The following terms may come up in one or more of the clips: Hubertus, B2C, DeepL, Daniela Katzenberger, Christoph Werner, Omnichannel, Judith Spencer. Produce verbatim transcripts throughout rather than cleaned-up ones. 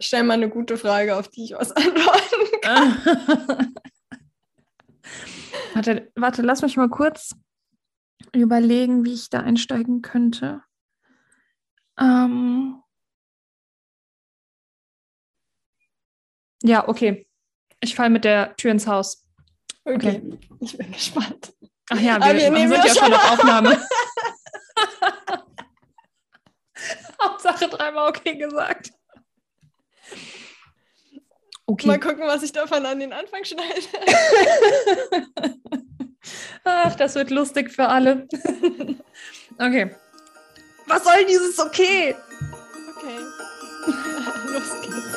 stell mal eine gute Frage, auf die ich was antworten kann. warte, warte, lass mich mal kurz überlegen, wie ich da einsteigen könnte. Ähm ja, okay. Ich falle mit der Tür ins Haus. Okay, okay. Ich bin gespannt. Ach ja, wir, wir nehmen sind ja schon auf Aufnahme. Hauptsache dreimal okay gesagt. Okay. Mal gucken, was ich davon an den Anfang schneide. Ach, das wird lustig für alle. Okay. Was soll dieses okay? Okay. Los geht's.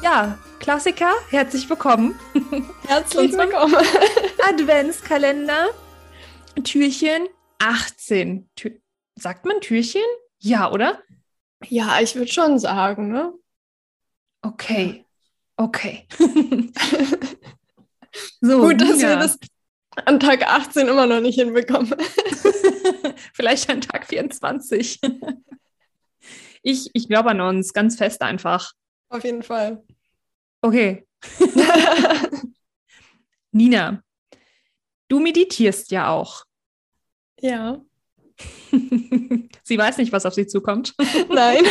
Ja, Klassiker, herzlich willkommen. Herzlich willkommen. Adventskalender, Türchen achtzehn. Tür- Sagt man Türchen? Ja, oder? Ja, ich würde schon sagen, ne? Okay, okay. So, gut, dass ja. wir das an Tag achtzehn immer noch nicht hinbekommen. Vielleicht an Tag vierundzwanzig. Ich, ich glaube an uns, ganz fest einfach. Auf jeden Fall. Okay. Nina, du meditierst ja auch. Ja. Sie weiß nicht, was auf sie zukommt. Nein.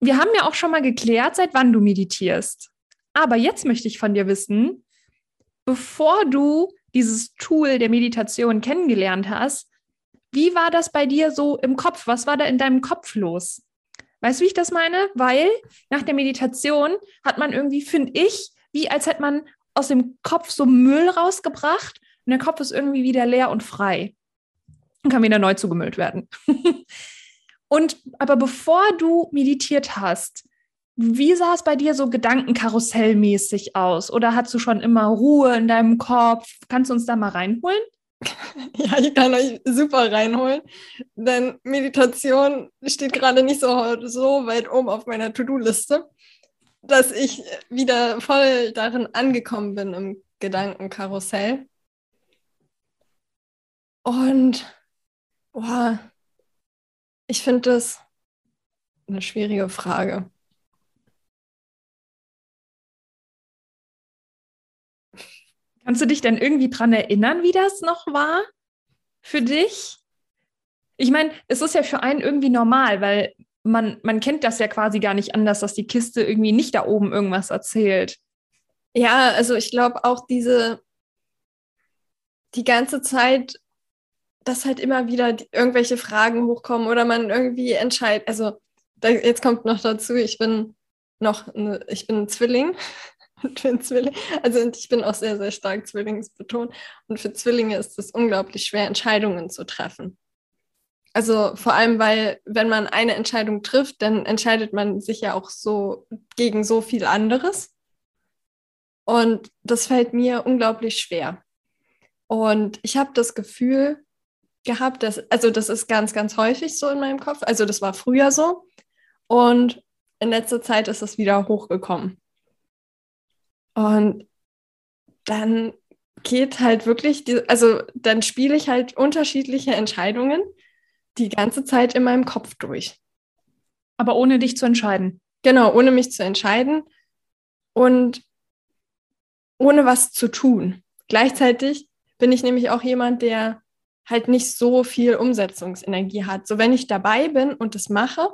Wir haben ja auch schon mal geklärt, seit wann du meditierst. Aber jetzt möchte ich von dir wissen, bevor du dieses Tool der Meditation kennengelernt hast, wie war das bei dir so im Kopf? Was war da in deinem Kopf los? Weißt du, wie ich das meine? Weil nach der Meditation hat man irgendwie, finde ich, wie als hätte man aus dem Kopf so Müll rausgebracht und der Kopf ist irgendwie wieder leer und frei und kann wieder neu zugemüllt werden. Und aber bevor du meditiert hast, wie sah es bei dir so gedankenkarussellmäßig aus? Oder hattest du schon immer Ruhe in deinem Kopf? Kannst du uns da mal reinholen? Ja, ich kann euch super reinholen, denn Meditation steht gerade nicht so, so weit oben auf meiner To-Do-Liste, dass ich wieder voll darin angekommen bin im Gedankenkarussell. Und boah, ich finde das eine schwierige Frage. Kannst du dich denn irgendwie dran erinnern, wie das noch war für dich? Ich meine, es ist ja für einen irgendwie normal, weil man, man kennt das ja quasi gar nicht anders, dass die Kiste irgendwie nicht da oben irgendwas erzählt. Ja, also ich glaube auch diese, die ganze Zeit, dass halt immer wieder die, irgendwelche Fragen hochkommen oder man irgendwie entscheidet, also da, jetzt kommt noch dazu, ich bin noch, eine, ich bin ein Zwilling. Und für Zwillinge, also ich bin auch sehr, sehr stark zwillingsbetont. Und für Zwillinge ist es unglaublich schwer, Entscheidungen zu treffen. Also vor allem, weil wenn man eine Entscheidung trifft, dann entscheidet man sich ja auch so gegen so viel anderes. Und das fällt mir unglaublich schwer. Und ich habe das Gefühl gehabt, dass, also das ist ganz, ganz häufig so in meinem Kopf. Also das war früher so. Und in letzter Zeit ist es wieder hochgekommen. Und dann geht halt wirklich, die, also dann spiele ich halt unterschiedliche Entscheidungen die ganze Zeit in meinem Kopf durch. Aber ohne dich zu entscheiden. Genau, ohne mich zu entscheiden und ohne was zu tun. Gleichzeitig bin ich nämlich auch jemand, der halt nicht so viel Umsetzungsenergie hat. So wenn ich dabei bin und das mache,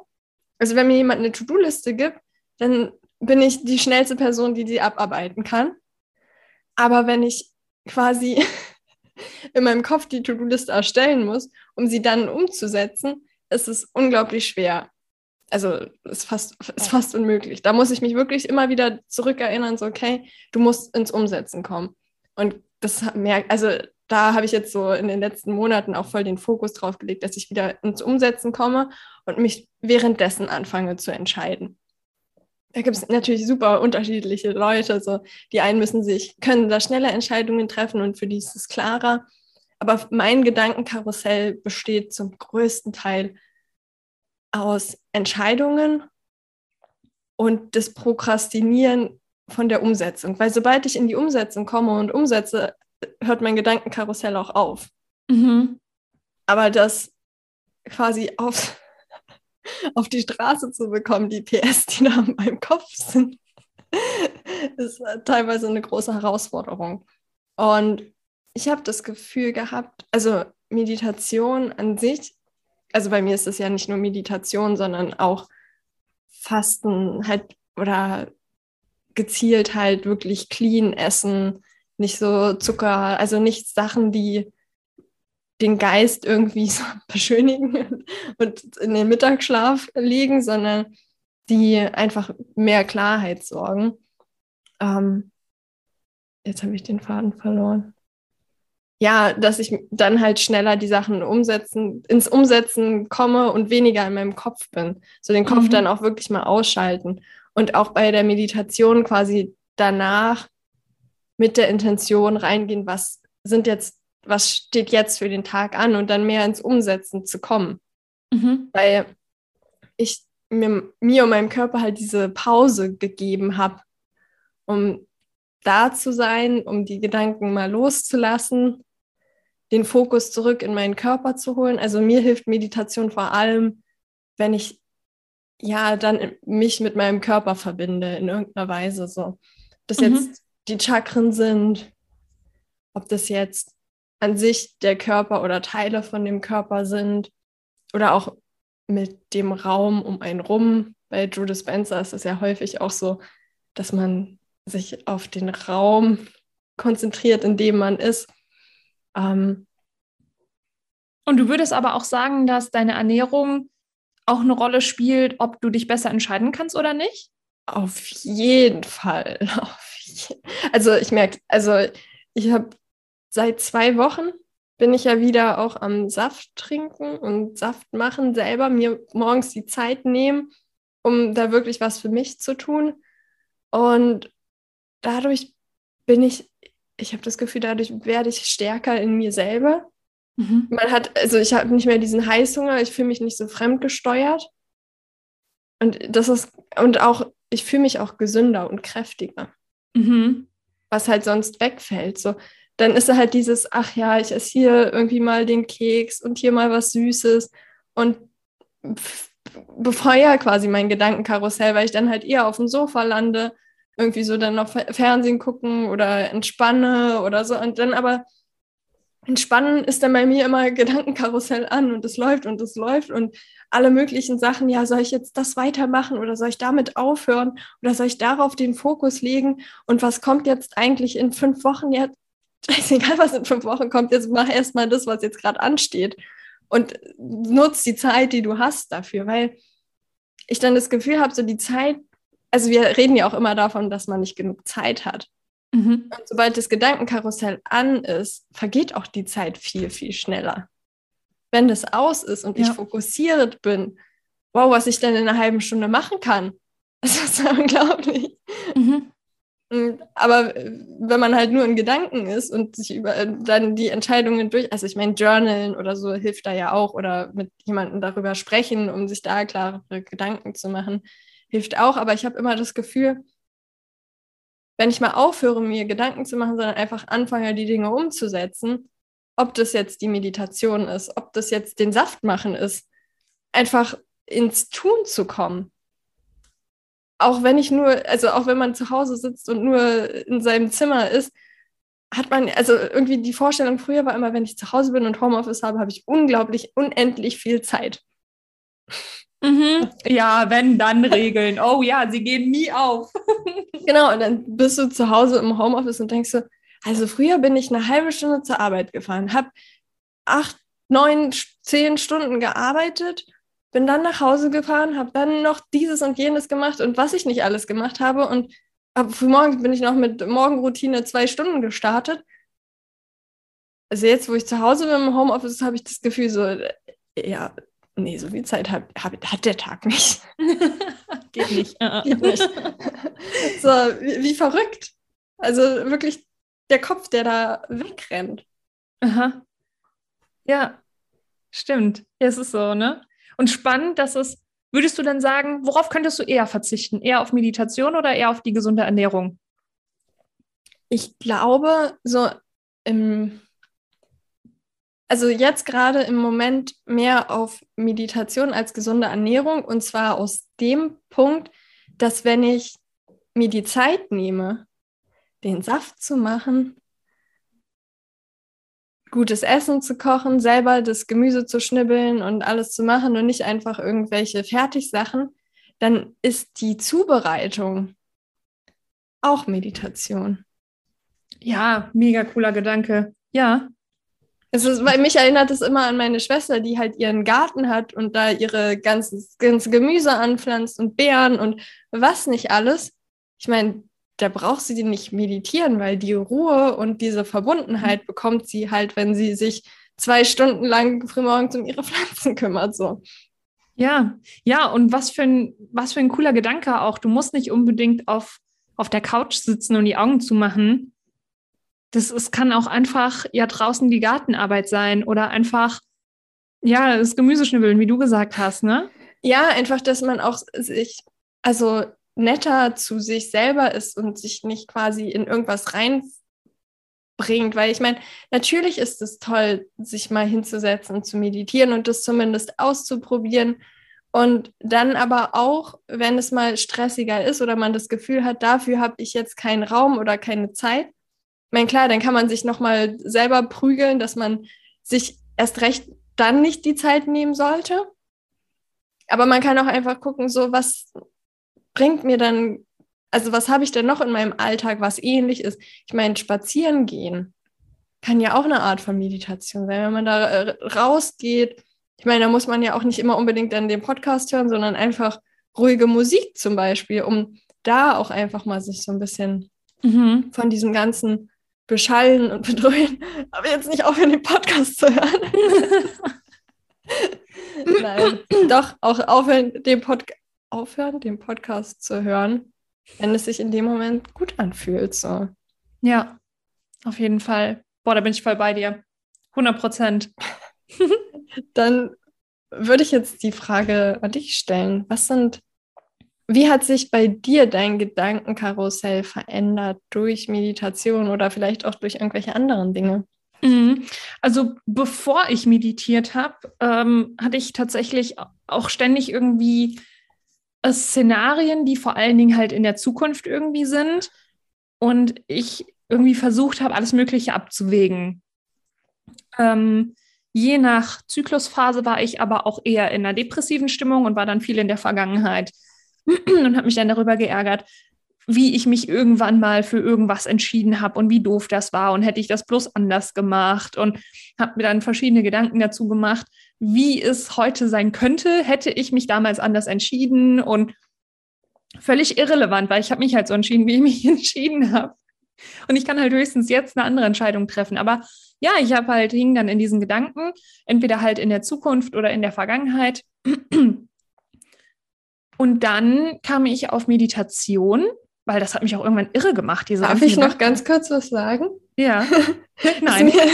also wenn mir jemand eine To-Do-Liste gibt, dann bin ich die schnellste Person, die die abarbeiten kann. Aber wenn ich quasi in meinem Kopf die To-Do-Liste erstellen muss, um sie dann umzusetzen, ist es unglaublich schwer. Also es ist fast, ist fast unmöglich. Da muss ich mich wirklich immer wieder zurückerinnern, so okay, du musst ins Umsetzen kommen. Und das merkt, also da habe ich jetzt so in den letzten Monaten auch voll den Fokus drauf gelegt, dass ich wieder ins Umsetzen komme und mich währenddessen anfange zu entscheiden. Da gibt es natürlich super unterschiedliche Leute. Also die einen müssen sich, können da schneller Entscheidungen treffen und für die ist es klarer. Aber mein Gedankenkarussell besteht zum größten Teil aus Entscheidungen und das Prokrastinieren von der Umsetzung. Weil sobald ich in die Umsetzung komme und umsetze, hört mein Gedankenkarussell auch auf. Mhm. Aber das quasi auf, auf die Straße zu bekommen, die P S, die da in meinem Kopf sind, ist teilweise eine große Herausforderung. Und ich habe das Gefühl gehabt, also Meditation an sich, also bei mir ist es ja nicht nur Meditation, sondern auch Fasten halt oder gezielt halt wirklich clean essen, nicht so Zucker, also nicht Sachen, die den Geist irgendwie so beschönigen und in den Mittagsschlaf legen, sondern die einfach mehr Klarheit sorgen. Ähm, jetzt habe ich den Faden verloren. Ja, dass ich dann halt schneller die Sachen umsetzen, ins Umsetzen komme und weniger in meinem Kopf bin. So den Kopf mhm. dann auch wirklich mal ausschalten. Und auch bei der Meditation quasi danach mit der Intention reingehen, was sind jetzt, was steht jetzt für den Tag an und dann mehr ins Umsetzen zu kommen. Mhm. Weil ich mir, mir und meinem Körper halt diese Pause gegeben habe, um da zu sein, um die Gedanken mal loszulassen, den Fokus zurück in meinen Körper zu holen. Also mir hilft Meditation vor allem, wenn ich ja dann mich mit meinem Körper verbinde in irgendeiner Weise. So, ob das mhm. jetzt die Chakren sind, ob das jetzt an sich der Körper oder Teile von dem Körper sind oder auch mit dem Raum um einen rum. Bei Judith Spencer ist es ja häufig auch so, dass man sich auf den Raum konzentriert, in dem man ist. Ähm Und du würdest aber auch sagen, dass deine Ernährung auch eine Rolle spielt, ob du dich besser entscheiden kannst oder nicht? Auf jeden Fall. Auf je- also ich merke, also ich habe seit zwei Wochen bin ich ja wieder auch am Saft trinken und Saft machen selber, mir morgens die Zeit nehmen, um da wirklich was für mich zu tun. Und dadurch bin ich, ich habe das Gefühl, dadurch werde ich stärker in mir selber. Mhm. Man hat, also ich habe nicht mehr diesen Heißhunger, ich fühle mich nicht so fremdgesteuert. Und das ist, und auch, ich fühle mich auch gesünder und kräftiger. Mhm. Was halt sonst wegfällt. So, dann ist halt dieses, ach ja, ich esse hier irgendwie mal den Keks und hier mal was Süßes und befeuere quasi mein Gedankenkarussell, weil ich dann halt eher auf dem Sofa lande, irgendwie so dann noch Fernsehen gucken oder entspanne oder so. Und dann aber entspannen ist dann bei mir immer Gedankenkarussell an und es läuft und es läuft und alle möglichen Sachen, ja, soll ich jetzt das weitermachen oder soll ich damit aufhören oder soll ich darauf den Fokus legen und was kommt jetzt eigentlich in fünf Wochen jetzt? Scheißegal, was in fünf Wochen kommt, jetzt mach erstmal das, was jetzt gerade ansteht und nutz die Zeit, die du hast dafür, weil ich dann das Gefühl habe, so die Zeit, also wir reden ja auch immer davon, dass man nicht genug Zeit hat. Mhm. Und sobald das Gedankenkarussell an ist, vergeht auch die Zeit viel, viel schneller. Wenn das aus ist und ja. ich fokussiert bin, wow, was ich denn in einer halben Stunde machen kann, das ist unglaublich. Mhm. Aber wenn man halt nur in Gedanken ist und sich über dann die Entscheidungen durch, also ich meine, Journalen oder so hilft da ja auch oder mit jemandem darüber sprechen, um sich da klarere Gedanken zu machen, hilft auch. Aber ich habe immer das Gefühl, wenn ich mal aufhöre, mir Gedanken zu machen, sondern einfach anfange, die Dinge umzusetzen, ob das jetzt die Meditation ist, ob das jetzt den Saft machen ist, einfach ins Tun zu kommen. Auch wenn ich nur, also auch wenn man zu Hause sitzt und nur in seinem Zimmer ist, hat man, also irgendwie die Vorstellung früher war immer, wenn ich zu Hause bin und Homeoffice habe, habe ich unglaublich, unendlich viel Zeit. Mhm. Ja, wenn, dann Regeln. Oh ja, sie gehen nie auf. Genau, und dann bist du zu Hause im Homeoffice und denkst so, also früher bin ich eine halbe Stunde zur Arbeit gefahren, habe acht, neun, zehn Stunden gearbeitet, bin dann nach Hause gefahren, habe dann noch dieses und jenes gemacht und was ich nicht alles gemacht habe. Und ab morgens bin ich noch mit Morgenroutine zwei Stunden gestartet. Also jetzt, wo ich zu Hause bin im Homeoffice, habe ich das Gefühl so, ja, nee, so viel Zeit hat, hat, hat der Tag nicht. Geht nicht. Geht nicht. So, wie, wie verrückt. Also wirklich der Kopf, der da wegrennt. Aha. Ja, stimmt. Ja, es ist so, ne? Und spannend, dass es Würdest du denn sagen, worauf könntest du eher verzichten? Eher auf Meditation oder eher auf die gesunde Ernährung? Ich glaube, so im, also jetzt gerade im Moment mehr auf Meditation als gesunde Ernährung, und zwar aus dem Punkt, dass wenn ich mir die Zeit nehme, den Saft zu machen, gutes Essen zu kochen, selber das Gemüse zu schnibbeln und alles zu machen und nicht einfach irgendwelche Fertigsachen, dann ist die Zubereitung auch Meditation. Ja, mega cooler Gedanke. Ja. Es ist, weil mich erinnert es immer an meine Schwester, die halt ihren Garten hat und da ihre ganzes, ganze Gemüse anpflanzt und Beeren und was nicht alles. Ich meine, da braucht sie nicht meditieren, weil die Ruhe und diese Verbundenheit bekommt sie halt, wenn sie sich zwei Stunden lang frühmorgens um ihre Pflanzen kümmert. So. Ja, ja, und was für ein, was für ein cooler Gedanke auch. Du musst nicht unbedingt auf, auf der Couch sitzen und die Augen zumachen. Das ist, kann auch einfach ja draußen die Gartenarbeit sein oder einfach ja das Gemüse schnibbeln, wie du gesagt hast, ne? Ja, einfach, dass man auch sich also netter zu sich selber ist und sich nicht quasi in irgendwas reinbringt, weil ich meine, natürlich ist es toll, sich mal hinzusetzen und zu meditieren und das zumindest auszuprobieren. Und dann aber auch, wenn es mal stressiger ist oder man das Gefühl hat, dafür habe ich jetzt keinen Raum oder keine Zeit, ich meine, klar, dann kann man sich nochmal selber prügeln, dass man sich erst recht dann nicht die Zeit nehmen sollte. Aber man kann auch einfach gucken, so was bringt mir dann, also was habe ich denn noch in meinem Alltag, was ähnlich ist? Ich meine, spazieren gehen kann ja auch eine Art von Meditation sein, wenn man da rausgeht. Ich meine, da muss man ja auch nicht immer unbedingt dann den Podcast hören, sondern einfach ruhige Musik zum Beispiel, um da auch einfach mal sich so ein bisschen mhm. von diesem ganzen Beschallen und Bedröhnen, aber jetzt nicht aufhören, den Podcast zu hören. Nein, doch, auch aufhören den, Pod- aufhören, den Podcast zu hören, wenn es sich in dem Moment gut anfühlt. So. Ja, auf jeden Fall. Boah, da bin ich voll bei dir. hundert Prozent. Dann würde ich jetzt die Frage an dich stellen. Was sind, wie hat sich bei dir dein Gedankenkarussell verändert durch Meditation oder vielleicht auch durch irgendwelche anderen Dinge? Also bevor ich meditiert habe, ähm, hatte ich tatsächlich auch ständig irgendwie Szenarien, die vor allen Dingen halt in der Zukunft irgendwie sind, und ich irgendwie versucht habe, alles Mögliche abzuwägen. Ähm, je nach Zyklusphase war ich aber auch eher in einer depressiven Stimmung und war dann viel in der Vergangenheit. Und habe mich dann darüber geärgert, wie ich mich irgendwann mal für irgendwas entschieden habe und wie doof das war und hätte ich das bloß anders gemacht, und habe mir dann verschiedene Gedanken dazu gemacht, wie es heute sein könnte, hätte ich mich damals anders entschieden, und völlig irrelevant, weil ich habe mich halt so entschieden, wie ich mich entschieden habe. Und ich kann halt höchstens jetzt eine andere Entscheidung treffen. Aber ja, ich habe halt hing dann in diesen Gedanken, entweder halt in der Zukunft oder in der Vergangenheit. Und dann kam ich auf Meditation, weil das hat mich auch irgendwann irre gemacht. Diese Darf ich Gedanken. Noch ganz kurz was sagen? Ja. Nein. Ist mir,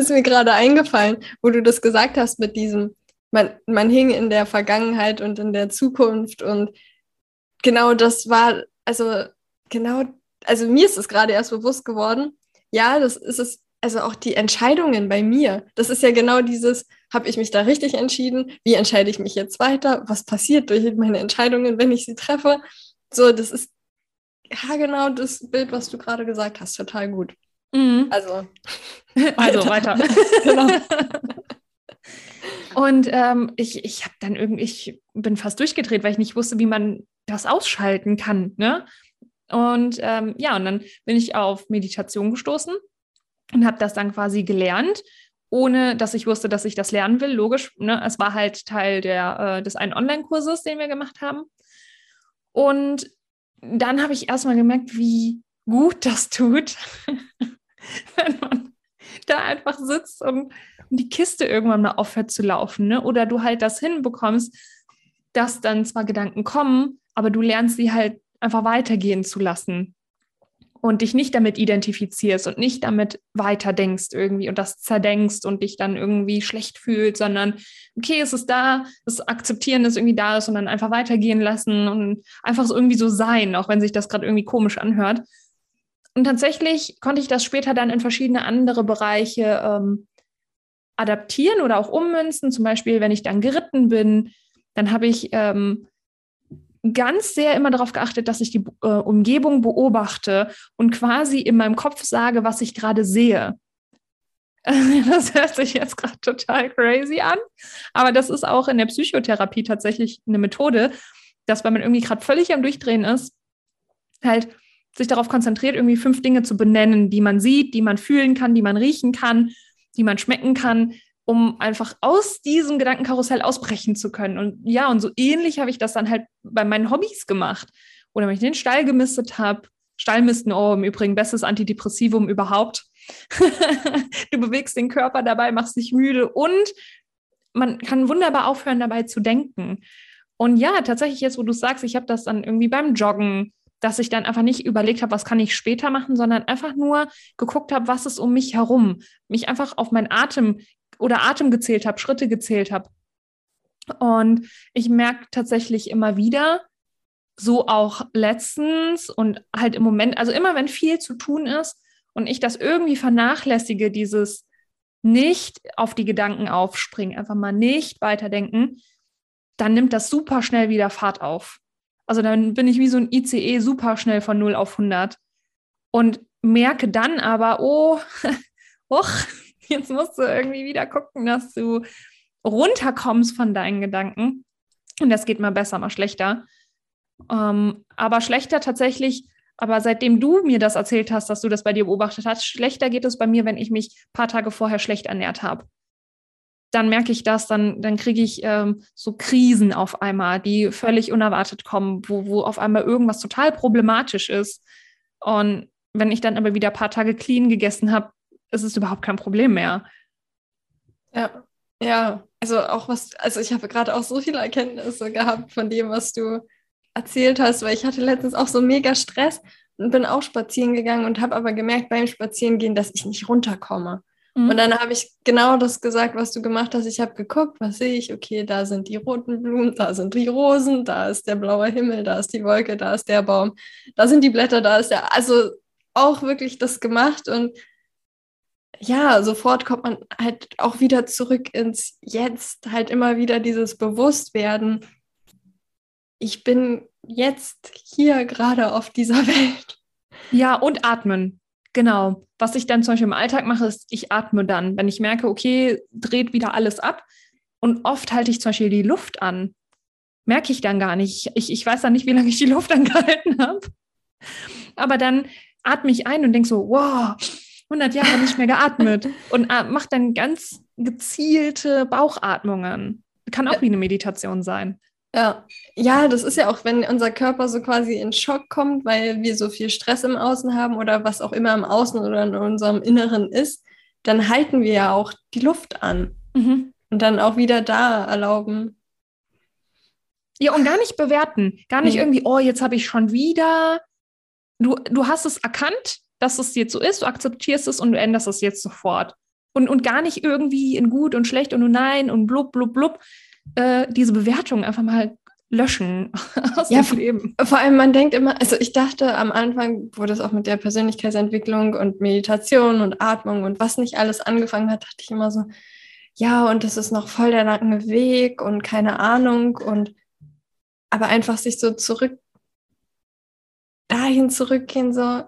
ist mir gerade eingefallen, wo du das gesagt hast mit diesem, man, man hing in der Vergangenheit und in der Zukunft, und genau das war, also genau, also mir ist es gerade erst bewusst geworden, ja, das ist es, also auch die Entscheidungen bei mir, das ist ja genau dieses, habe ich mich da richtig entschieden, wie entscheide ich mich jetzt weiter, was passiert durch meine Entscheidungen, wenn ich sie treffe, so, das ist ja genau das Bild, was du gerade gesagt hast, total gut. Mhm. Also, also weiter. Genau. Und ähm, ich, ich habe dann irgendwie, ich bin fast durchgedreht, weil ich nicht wusste, wie man das ausschalten kann, ne? Und ähm, ja, und dann bin ich auf Meditation gestoßen und habe das dann quasi gelernt, ohne dass ich wusste, dass ich das lernen will, logisch, ne? Es war halt Teil der, äh, des einen Online-Kurses, den wir gemacht haben. Und dann habe ich erstmal gemerkt, wie gut das tut, wenn man da einfach sitzt und, und die Kiste irgendwann mal aufhört zu laufen, ne? Oder du halt das hinbekommst, dass dann zwar Gedanken kommen, aber du lernst sie halt einfach weitergehen zu lassen. und dich nicht damit identifizierst und nicht damit weiterdenkst irgendwie und das zerdenkst und dich dann irgendwie schlecht fühlst, sondern okay, es ist da, das Akzeptieren, dass es irgendwie da ist und dann einfach weitergehen lassen und einfach so irgendwie so sein, auch wenn sich das gerade irgendwie komisch anhört. Und tatsächlich konnte ich das später dann in verschiedene andere Bereiche ähm, adaptieren oder auch ummünzen. Zum Beispiel, wenn ich dann geritten bin, dann habe ich ähm, ganz sehr immer darauf geachtet, dass ich die äh, Umgebung beobachte und quasi in meinem Kopf sage, was ich gerade sehe. Das hört sich jetzt gerade total crazy an, aber das ist auch in der Psychotherapie tatsächlich eine Methode, dass wenn man irgendwie gerade völlig am Durchdrehen ist, halt sich darauf konzentriert, irgendwie fünf Dinge zu benennen, die man sieht, die man fühlen kann, die man riechen kann, die man schmecken kann, um einfach aus diesem Gedankenkarussell ausbrechen zu können. Und ja, und so ähnlich habe ich das dann halt bei meinen Hobbys gemacht. Oder wenn ich den Stall gemistet habe. Stallmisten, oh, im Übrigen bestes Antidepressivum überhaupt. Du bewegst den Körper dabei, machst dich müde und man kann wunderbar aufhören, dabei zu denken. Und ja, tatsächlich jetzt, wo du sagst, ich habe das dann irgendwie beim Joggen, dass ich dann einfach nicht überlegt habe, was kann ich später machen, sondern einfach nur geguckt habe, was ist um mich herum. Mich einfach auf meinen Atem oder Atem gezählt habe, Schritte gezählt habe. Und ich merke tatsächlich immer wieder, so auch letztens und halt im Moment, also immer wenn viel zu tun ist und ich das irgendwie vernachlässige, dieses nicht auf die Gedanken aufspringen, einfach mal nicht weiterdenken, dann nimmt das super schnell wieder Fahrt auf. Also dann bin ich wie so ein I C E super schnell von null auf hundert und merke dann aber, oh, och, jetzt musst du irgendwie wieder gucken, dass du runterkommst von deinen Gedanken. Und das geht mal besser, mal schlechter. Ähm, aber schlechter tatsächlich, aber seitdem du mir das erzählt hast, dass du das bei dir beobachtet hast, schlechter geht es bei mir, wenn ich mich ein paar Tage vorher schlecht ernährt habe. Dann merke ich das, dann, dann kriege ich ähm, so Krisen auf einmal, die völlig unerwartet kommen, wo, wo auf einmal irgendwas total problematisch ist. Und wenn ich dann aber wieder ein paar Tage clean gegessen habe, ist es überhaupt kein Problem mehr. Ja, ja. Also auch was, also ich habe gerade auch so viele Erkenntnisse gehabt von dem, was du erzählt hast, weil ich hatte letztens auch so mega Stress und bin auch spazieren gegangen und habe aber gemerkt beim Spazierengehen, dass ich nicht runterkomme. Und dann habe ich genau das gesagt, was du gemacht hast. Ich habe geguckt, was sehe ich? Okay, da sind die roten Blumen, da sind die Rosen, da ist der blaue Himmel, da ist die Wolke, da ist der Baum, da sind die Blätter, da ist der... Also auch wirklich das gemacht und ja, sofort kommt man halt auch wieder zurück ins Jetzt, halt immer wieder dieses Bewusstwerden. Ich bin jetzt hier gerade auf dieser Welt. Ja, und atmen. Genau. Was ich dann zum Beispiel im Alltag mache, ist, ich atme dann, wenn ich merke, okay, dreht wieder alles ab. Und oft halte ich zum Beispiel die Luft an. Merke ich dann gar nicht. Ich, ich weiß dann nicht, wie lange ich die Luft angehalten habe. Aber dann atme ich ein und denke so, wow, hundert Jahre nicht mehr geatmet. Und mache dann ganz gezielte Bauchatmungen. Kann auch wie eine Meditation sein. Ja. ja, das ist ja auch, wenn unser Körper so quasi in Schock kommt, weil wir so viel Stress im Außen haben oder was auch immer im Außen oder in unserem Inneren ist, dann halten wir ja auch die Luft an mhm. und dann auch wieder da erlauben. Ja, und gar nicht bewerten, gar nicht mhm. irgendwie, oh, jetzt habe ich schon wieder, du, du hast es erkannt, dass es jetzt so ist, du akzeptierst es und du änderst es jetzt sofort. Und, und gar nicht irgendwie in gut und schlecht und oh nein und blub, blub, blub. Äh, diese Bewertung einfach mal löschen aus ja, dem Leben. Vor allem, man denkt immer, also ich dachte am Anfang, wo das auch mit der Persönlichkeitsentwicklung und Meditation und Atmung und was nicht alles angefangen hat, dachte ich immer so, ja, und das ist noch voll der lange Weg und keine Ahnung und aber einfach sich so zurück, dahin zurückgehen, so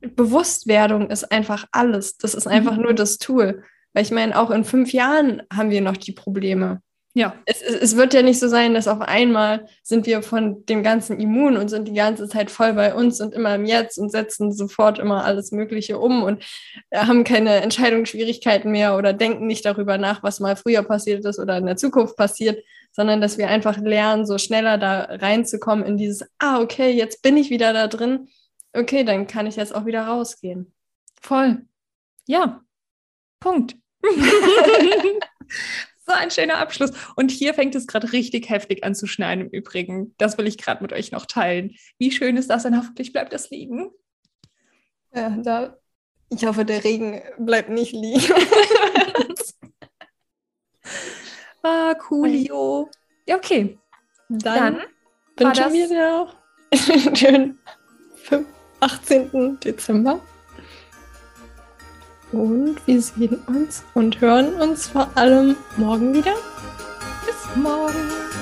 Bewusstwerdung ist einfach alles. Das ist einfach mhm. nur das Tool. Weil ich meine, auch in fünf Jahren haben wir noch die Probleme. Ja. Es, es, es wird ja nicht so sein, dass auf einmal sind wir von dem Ganzen immun und sind die ganze Zeit voll bei uns und immer im Jetzt und setzen sofort immer alles Mögliche um und haben keine Entscheidungsschwierigkeiten mehr oder denken nicht darüber nach, was mal früher passiert ist oder in der Zukunft passiert, sondern dass wir einfach lernen, so schneller da reinzukommen in dieses, ah, okay, jetzt bin ich wieder da drin, okay, dann kann ich jetzt auch wieder rausgehen. Voll. Ja. Punkt. So ein schöner Abschluss. Und hier fängt es gerade richtig heftig an zu schneien im Übrigen. Das will ich gerade mit euch noch teilen. Wie schön ist das denn? Hoffentlich bleibt das liegen. Ja, da, ich hoffe, der Regen bleibt nicht liegen. Ah, coolio. Ja, okay. Dann, Dann wünschen wir dir auch einen schönen achtzehnten Dezember. Und wir sehen uns und hören uns vor allem morgen wieder. Bis morgen.